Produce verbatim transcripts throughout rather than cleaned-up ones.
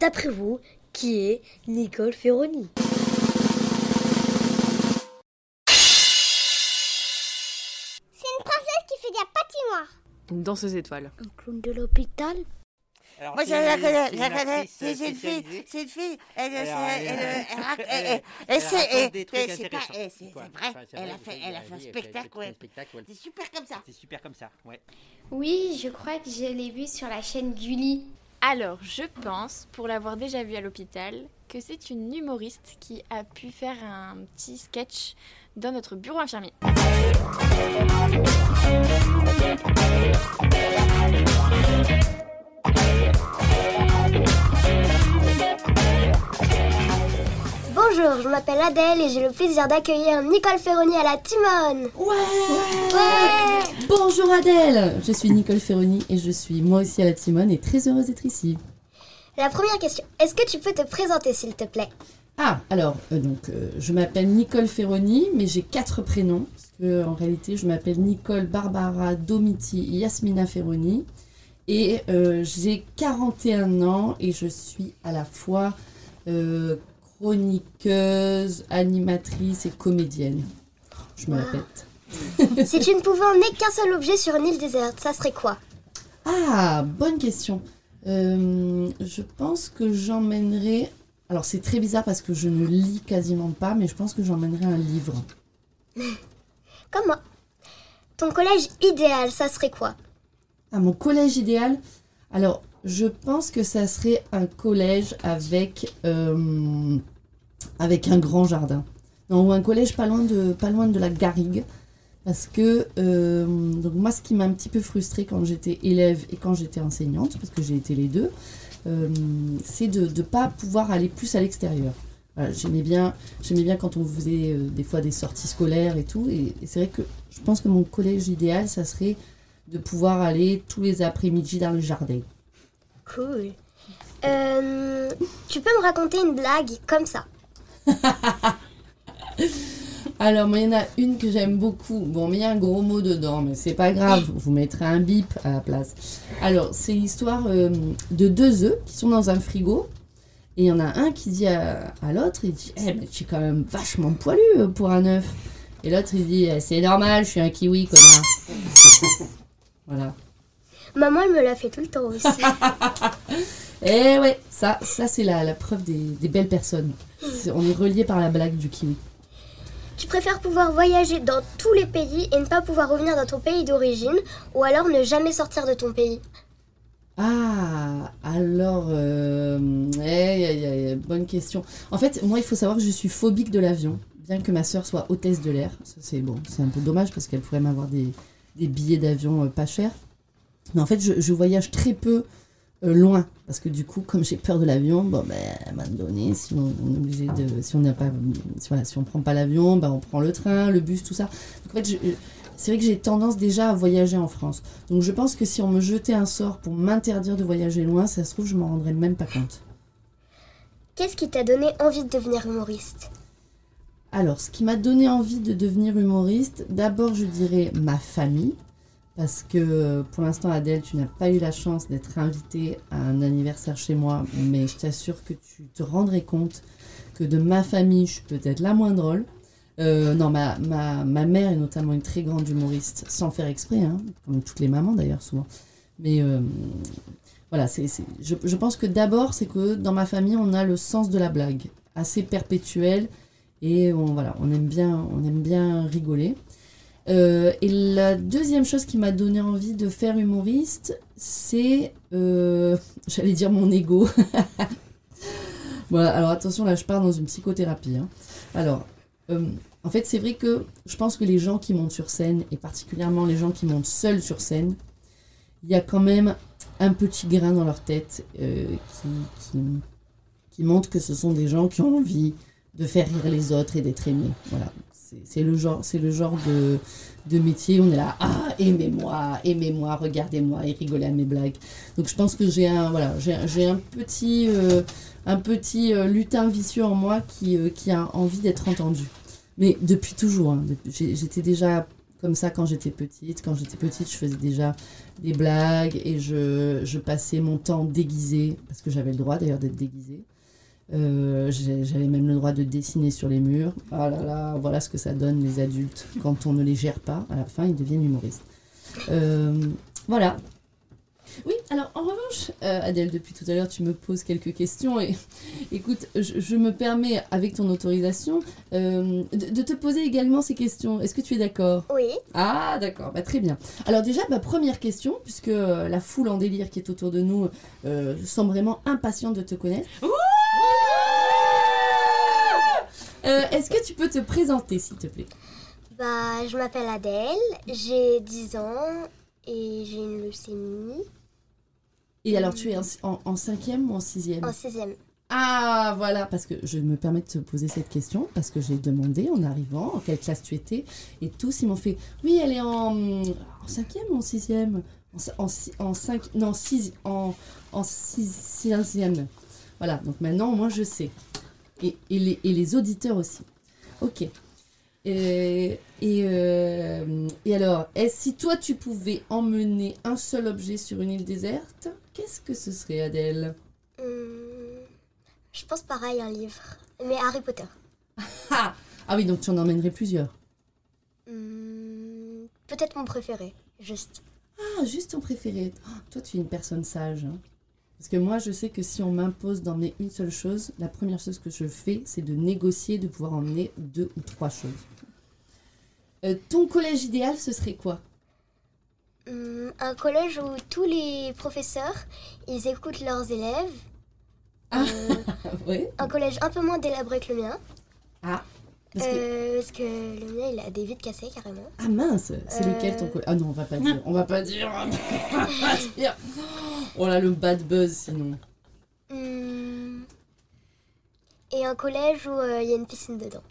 D'après vous, qui est Nicole Ferroni ? C'est une princesse qui fait de la patinoire. Une danseuse étoile. Un clown de l'hôpital. Alors, moi, je la connais, je la connais. C'est une fille, c'est une fille. Elle, elle, elle, c'est des trucs intéressants. C'est vrai. Elle a fait, elle a fait un spectacle. C'est super comme ça. C'est super comme ça, ouais. Oui, je crois que je l'ai vue sur la chaîne Gulli. Alors, je pense, pour l'avoir déjà vue à l'hôpital, que c'est une humoriste qui a pu faire un petit sketch dans notre bureau infirmier. Bonjour, je m'appelle Adèle et j'ai le plaisir d'accueillir Nicole Ferroni à la Timone. Ouais, ouais. Bonjour Adèle, je suis Nicole Ferroni et je suis moi aussi à la Timone et très heureuse d'être ici. La première question, est-ce que tu peux te présenter s'il te plaît ? Ah, alors, euh, donc, euh, je m'appelle Nicole Ferroni, mais j'ai quatre prénoms. Parce que, en réalité, je m'appelle Nicole, Barbara, Domiti, Yasmina Ferroni. Et euh, j'ai quarante et un ans et je suis à la fois... Euh, chroniqueuse, animatrice et comédienne. Je me répète. Ah. Si tu ne pouvais emmener qu'un seul objet sur une île déserte, ça serait quoi ? Ah, bonne question. Euh, je pense que j'emmènerais... Alors, c'est très bizarre parce que je ne lis quasiment pas, mais je pense que j'emmènerais un livre. Comme moi. Ton collège idéal, ça serait quoi ? Ah, mon collège idéal ? Alors... Je pense que ça serait un collège avec, euh, avec un grand jardin. Non, ou un collège pas loin de, pas loin de la Garrigue. Parce que, euh, donc moi, ce qui m'a un petit peu frustrée quand j'étais élève et quand j'étais enseignante, parce que j'ai été les deux, euh, c'est de ne pas pouvoir aller plus à l'extérieur. Voilà, j'aimais bien, j'aimais bien quand on faisait euh, des fois des sorties scolaires et tout. Et, et c'est vrai que je pense que mon collège idéal, ça serait de pouvoir aller tous les après-midi dans le jardin. Cool. Euh, tu peux me raconter une blague comme ça ? Alors, moi, il y en a une que j'aime beaucoup. Bon, mais il y a un gros mot dedans, mais c'est pas grave. Vous mettrez un bip à la place. Alors, c'est l'histoire euh, de deux œufs qui sont dans un frigo. Et il y en a un qui dit à, à l'autre, il dit « Eh, mais tu es quand même vachement poilu pour un œuf. » Et l'autre, il dit eh, « C'est normal, je suis un kiwi, connard. » Voilà. Maman, elle me l'a fait tout le temps aussi. Eh ouais, ça, ça c'est la, la preuve des, des belles personnes. C'est, on est reliés par la blague du kiwi. Tu préfères pouvoir voyager dans tous les pays et ne pas pouvoir revenir dans ton pays d'origine, ou alors ne jamais sortir de ton pays ? Ah, alors... Euh, eh, eh, eh, bonne question. En fait, moi, il faut savoir que je suis phobique de l'avion, bien que ma sœur soit hôtesse de l'air. Ça, c'est, bon, c'est un peu dommage parce qu'elle pourrait m'avoir des, des billets d'avion pas chers. Mais en fait, je, je voyage très peu euh, loin. Parce que du coup, comme j'ai peur de l'avion, bon, ben, à un moment donné, si on, on est obligé de, si on n'a pas, si, voilà, si on prend pas l'avion, ben, on prend le train, le bus, tout ça. Donc en fait, je, c'est vrai que j'ai tendance déjà à voyager en France. Donc je pense que si on me jetait un sort pour m'interdire de voyager loin, ça se trouve, je m'en rendrais même pas compte. Qu'est-ce qui t'a donné envie de devenir humoriste ? Alors, ce qui m'a donné envie de devenir humoriste, d'abord, je dirais ma famille. Parce que pour l'instant, Adèle, tu n'as pas eu la chance d'être invitée à un anniversaire chez moi, mais je t'assure que tu te rendrais compte que de ma famille, je suis peut-être la moins drôle. Euh, non, ma, ma, ma mère est notamment une très grande humoriste, sans faire exprès, hein, comme toutes les mamans d'ailleurs, souvent. Mais euh, voilà, c'est, c'est, je, je pense que d'abord, c'est que dans ma famille, on a le sens de la blague, assez perpétuel, et on, voilà, on aime bien, on aime bien rigoler. Euh, et la deuxième chose qui m'a donné envie de faire humoriste, c'est, euh, j'allais dire mon ego. Voilà, alors attention, là je pars dans une psychothérapie. Hein. Alors, euh, en fait c'est vrai que je pense que les gens qui montent sur scène, et particulièrement les gens qui montent seuls sur scène, il y a quand même un petit grain dans leur tête euh, qui, qui, qui montre que ce sont des gens qui ont envie de faire rire les autres et d'être aimés. Voilà. c'est, c'est le genre, c'est le genre de, de métier où on est là, ah, aimez-moi, aimez-moi, regardez-moi et rigolez à mes blagues. Donc je pense que j'ai un, voilà, j'ai, j'ai un petit, euh, un petit euh, lutin vicieux en moi qui, euh, qui a envie d'être entendu. Mais depuis toujours, hein, depuis, j'ai, j'étais déjà comme ça quand j'étais petite. Quand j'étais petite, je faisais déjà des blagues et je, je passais mon temps déguisée, parce que j'avais le droit d'ailleurs d'être déguisée. Euh, j'avais même le droit de dessiner sur les murs. Ah là là, voilà ce que ça donne les adultes quand on ne les gère pas. À la fin, ils deviennent humoristes. Euh, voilà. Oui, alors en revanche, euh, Adèle, depuis tout à l'heure, tu me poses quelques questions. Et écoute, je, je me permets, avec ton autorisation, euh, de, de te poser également ces questions. Est-ce que tu es d'accord ? Oui. Ah, d'accord, bah, très bien. Alors déjà, ma bah, première question, puisque euh, la foule en délire qui est autour de nous euh, semble vraiment impatiente de te connaître. Ouh Euh, est-ce que tu peux te présenter, s'il te plaît ? Bah, je m'appelle Adèle, j'ai dix ans et j'ai une leucémie. Et alors, tu es en cinquième ou en sixième ? En sixième. Ah, voilà, parce que je me permets de te poser cette question, parce que j'ai demandé en arrivant en quelle classe tu étais, et tous, ils m'ont fait « Oui, elle est en, en cinquième ou en sixième ? » En, en, en cinq, non, six, en, en six, sixième. Voilà, donc maintenant, moi, je sais. Et, et, les, et les auditeurs aussi. Ok. Et, et, euh, et alors, est-ce, si toi, tu pouvais emmener un seul objet sur une île déserte, qu'est-ce que ce serait, Adèle ? Hum, Je pense pareil, un livre. Mais Harry Potter. Ah, ah oui, donc tu en emmènerais plusieurs. Hum, peut-être mon préféré, juste. Ah, juste ton préféré. Oh, toi, tu es une personne sage, hein. Parce que moi, je sais que si on m'impose d'emmener une seule chose, la première chose que je fais, c'est de négocier, de pouvoir emmener deux ou trois choses. Euh, ton collège idéal, ce serait quoi ? Hum, Un collège où tous les professeurs, ils écoutent leurs élèves. Ah, euh, oui. Un collège un peu moins délabré que le mien. Ah, parce, euh, que... parce que le mien, il a des vitres cassées, carrément. Ah mince, c'est euh... lequel ton collège ? Ah non, on va pas dire, on va pas dire, on va pas dire. Oh là, le bad buzz, sinon. Mmh. Et un collège où il euh, y a une piscine dedans.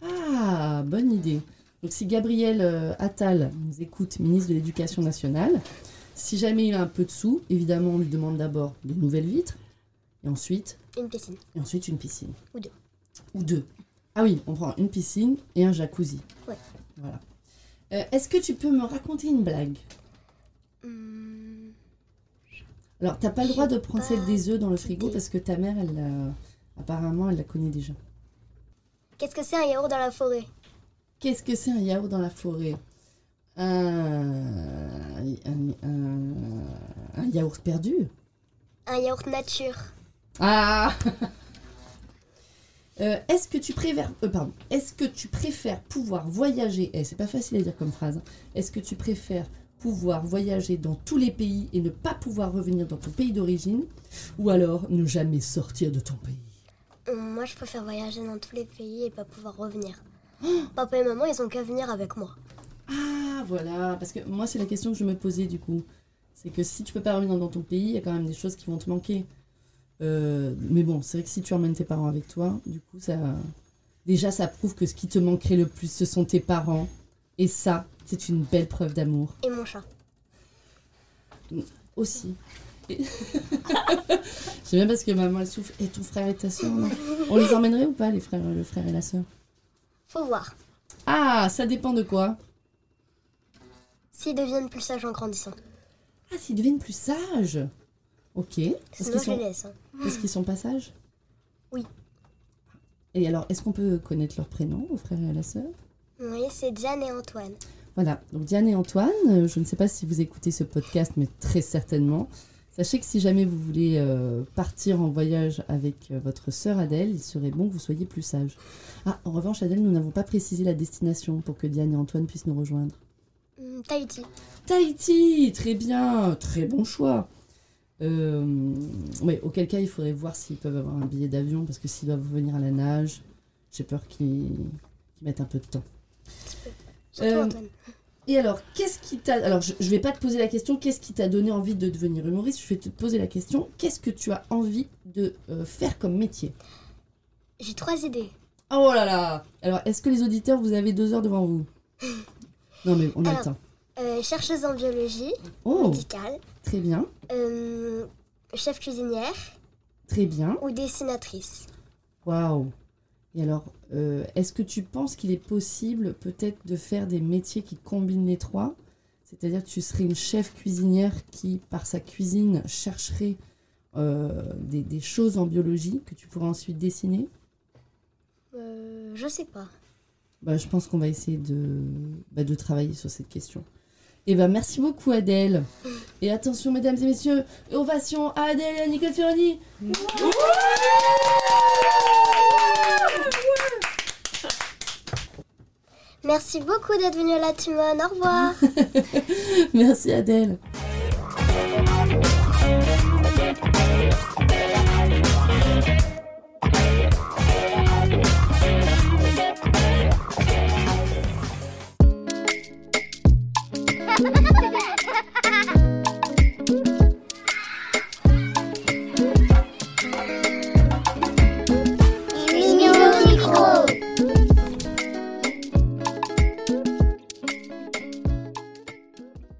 Ah, bonne idée. Donc, si Gabriel euh, Attal nous écoute, ministre de l'Éducation nationale, si jamais il a un peu de sous, évidemment, on lui demande d'abord de nouvelles vitres, et ensuite... Une piscine. Et ensuite, une piscine. Ou deux. Ou deux. Ah oui, on prend une piscine et un jacuzzi. Ouais. Voilà. Euh, est-ce que tu peux me raconter une blague ? Mmh. Alors, t'as pas le droit de prendre pas... celle des œufs dans le frigo des... parce que ta mère, elle, euh, apparemment, elle la connaît déjà. Qu'est-ce que c'est un yaourt dans la forêt ? Qu'est-ce que c'est un yaourt dans la forêt ? Un... Un... Un... un yaourt perdu ? Un yaourt nature. Ah euh, Est-ce que tu préfères... Euh, pardon. Est-ce que tu préfères pouvoir voyager ? Eh, c'est pas facile à dire comme phrase. Hein. Est-ce que tu préfères... pouvoir voyager dans tous les pays et ne pas pouvoir revenir dans ton pays d'origine, ou alors ne jamais sortir de ton pays? Moi, je préfère voyager dans tous les pays et pas pouvoir revenir. Oh, papa et maman, ils ont qu'à venir avec moi. Ah, voilà, parce que moi, c'est la question que je me posais, du coup. C'est que si tu peux pas revenir dans ton pays, il y a quand même des choses qui vont te manquer. Euh, mais bon, c'est vrai que si tu emmènes tes parents avec toi, du coup, ça... Déjà, ça prouve que ce qui te manquerait le plus, ce sont tes parents. Et ça, c'est une belle preuve d'amour. Et mon chat. Aussi. Et... J'aime bien parce que maman, elle souffle. Et ton frère et ta soeur, non ? On les emmènerait ou pas, les frères, le frère et la soeur ? Faut voir. Ah, ça dépend de quoi ? S'ils deviennent plus sages en grandissant. Ah, s'ils deviennent plus sages ? Ok. Parce qu'ils sont... laisse, hein. Est-ce qu'ils sont pas sages ? Oui. Et alors, est-ce qu'on peut connaître leurs prénoms, aux frères et à la soeur ? Oui, c'est Diane et Antoine. Voilà, donc Diane et Antoine, je ne sais pas si vous écoutez ce podcast, mais très certainement. Sachez que si jamais vous voulez euh, partir en voyage avec euh, votre sœur Adèle, il serait bon que vous soyez plus sage. Ah, en revanche, Adèle, nous n'avons pas précisé la destination pour que Diane et Antoine puissent nous rejoindre. Mmh, Tahiti. Tahiti, très bien, très bon choix. Euh, ouais, auquel cas, il faudrait voir s'ils peuvent avoir un billet d'avion, parce que s'ils doivent venir à la nage, j'ai peur qu'ils, qu'ils mettent un peu de temps. Euh, et alors, qu'est-ce qui t'a... Alors, je, je vais pas te poser la question, qu'est-ce qui t'a donné envie de devenir humoriste ? Je vais te poser la question, qu'est-ce que tu as envie de euh, faire comme métier ? J'ai trois idées. Oh là là. Alors, est-ce que les auditeurs, vous avez deux heures devant vous? Non, mais on a le temps. Euh, chercheuse en biologie, oh, médicale. Très bien. Euh, chef cuisinière. Très bien. Ou dessinatrice. Waouh. Et alors, euh, est-ce que tu penses qu'il est possible peut-être de faire des métiers qui combinent les trois? C'est-à-dire que tu serais une chef cuisinière qui, par sa cuisine, chercherait euh, des, des choses en biologie que tu pourrais ensuite dessiner? euh, Je sais pas. Bah, je pense qu'on va essayer de, bah, de travailler sur cette question. Eh ben, merci beaucoup, Adèle. Et attention, mesdames et messieurs, ovation à Adèle et à Nicole Ferroni. Wow. Wow. Merci beaucoup d'être venue à la Timone. Au revoir. Merci, Adèle.